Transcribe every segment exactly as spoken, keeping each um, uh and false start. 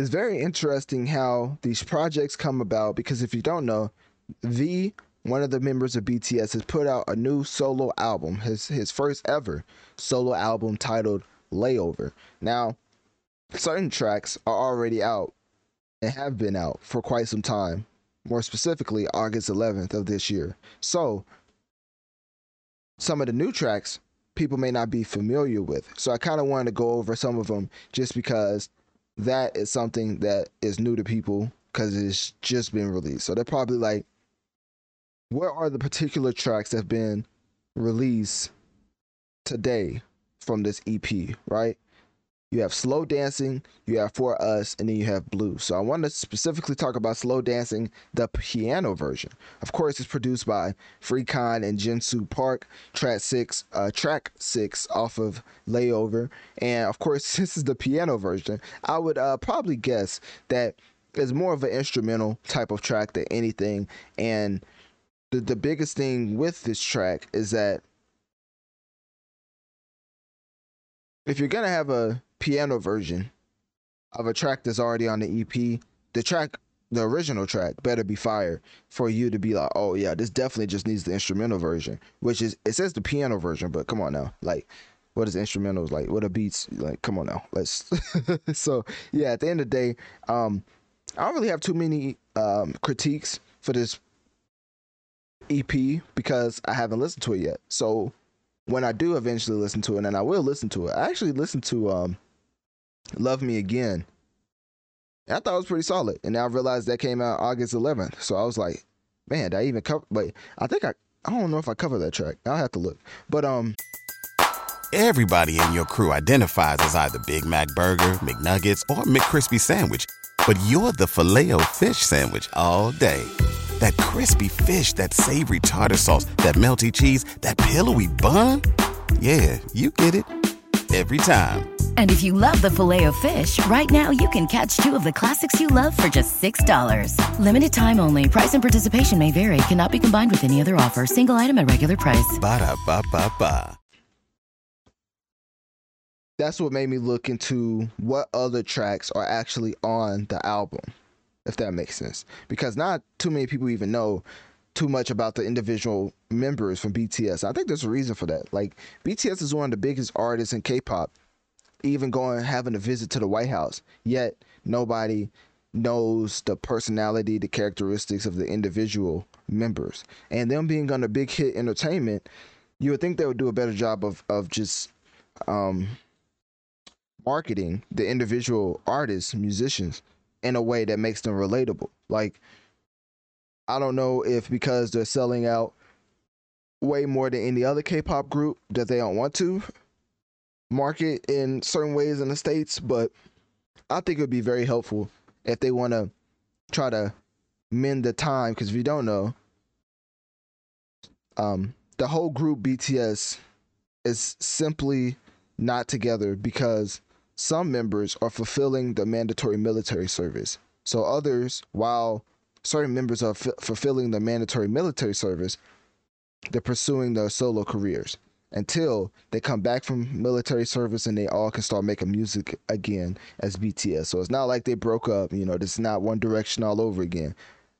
it's very interesting how these projects come about, because if you don't know, V, one of the members of B T S, has put out a new solo album, his his first ever solo album titled Layover. Now, certain tracks are already out and have been out for quite some time, more specifically August eleventh of this year. So some of the new tracks people may not be familiar with. So I kind of wanted to go over some of them just because that is something that is new to people because it's just been released. So they're probably like, what are the particular tracks that have been released today from this E P, right? You have Slow Dancing, you have For Us, and then you have Blue. So I want to specifically talk about Slow Dancing, the piano version. Of course, it's produced by freekind and Jinsu Park, track six, uh, track six off of Layover. And of course, this is the piano version. I would uh, probably guess that it's more of an instrumental type of track than anything. And the, the biggest thing with this track is that if you're going to have a piano version of a track that's already on the E P, the track, the original track better be fire for you to be like, oh yeah, this definitely just needs the instrumental version, which is, it says the piano version, but come on now, like what is instrumentals, like what are beats, like come on now, let's so yeah, at the end of the day, um I don't really have too many um critiques for this E P because I haven't listened to it yet. So when I do eventually listen to it, and I will listen to it, I actually listened to um, Love Me Again. And I thought it was pretty solid. And now I realized that came out August eleventh. So I was like, man, did I even cover? But I think I, I don't know if I covered that track. I'll have to look. But, um. Everybody in your crew identifies as either Big Mac Burger, McNuggets, or McCrispy Sandwich. But you're the Filet-O-Fish Sandwich all day. That crispy fish, that savory tartar sauce, that melty cheese, that pillowy bun. Yeah, you get it. Every time. And if you love the Filet-O-Fish, right now you can catch two of the classics you love for just six dollars. Limited time only. Price and participation may vary. Cannot be combined with any other offer. Single item at regular price. Ba-da-ba-ba-ba. That's what made me look into what other tracks are actually on the album, if that makes sense, because not too many people even know too much about the individual members from B T S. I think there's a reason for that. Like, B T S is one of the biggest artists in K-pop, even going, having a visit to the White House, yet nobody knows the personality, the characteristics of the individual members. And them being on the Big Hit Entertainment, you would think they would do a better job of, of just um, marketing the individual artists, musicians, in a way that makes them relatable. Like, I don't know if because they're selling out way more than any other K-pop group that they don't want to market in certain ways in the States, but I think it would be very helpful if they want to try to mend the time, because if you don't know, um, the whole group B T S is simply not together because some members are fulfilling the mandatory military service. So others, while certain members are f- fulfilling the mandatory military service, they're pursuing their solo careers until they come back from military service and they all can start making music again as B T S. So it's not like they broke up, you know, it's not One Direction all over again.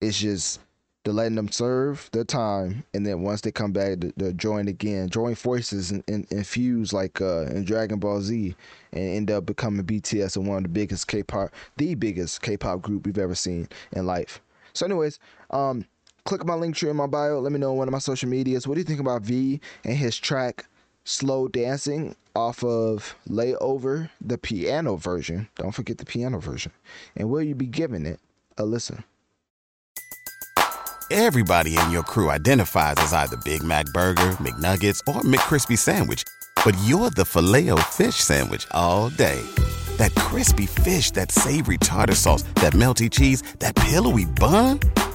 It's just they're letting them serve their time, and then once they come back, they'll join again, join forces and, and, and fuse like uh, in Dragon Ball Z, and end up becoming B T S and one of the biggest K-pop, the biggest K-pop group we've ever seen in life. So anyways, um, click my link tree in my bio. Let me know on one of my social medias. What do you think about V and his track Slow Dancing off of Layover, the piano version? Don't forget the piano version. And will you be giving it a listen? Everybody in your crew identifies as either Big Mac Burger, McNuggets, or McCrispy Sandwich. But you're the Filet-O-Fish Sandwich all day. That crispy fish, that savory tartar sauce, that melty cheese, that pillowy bun.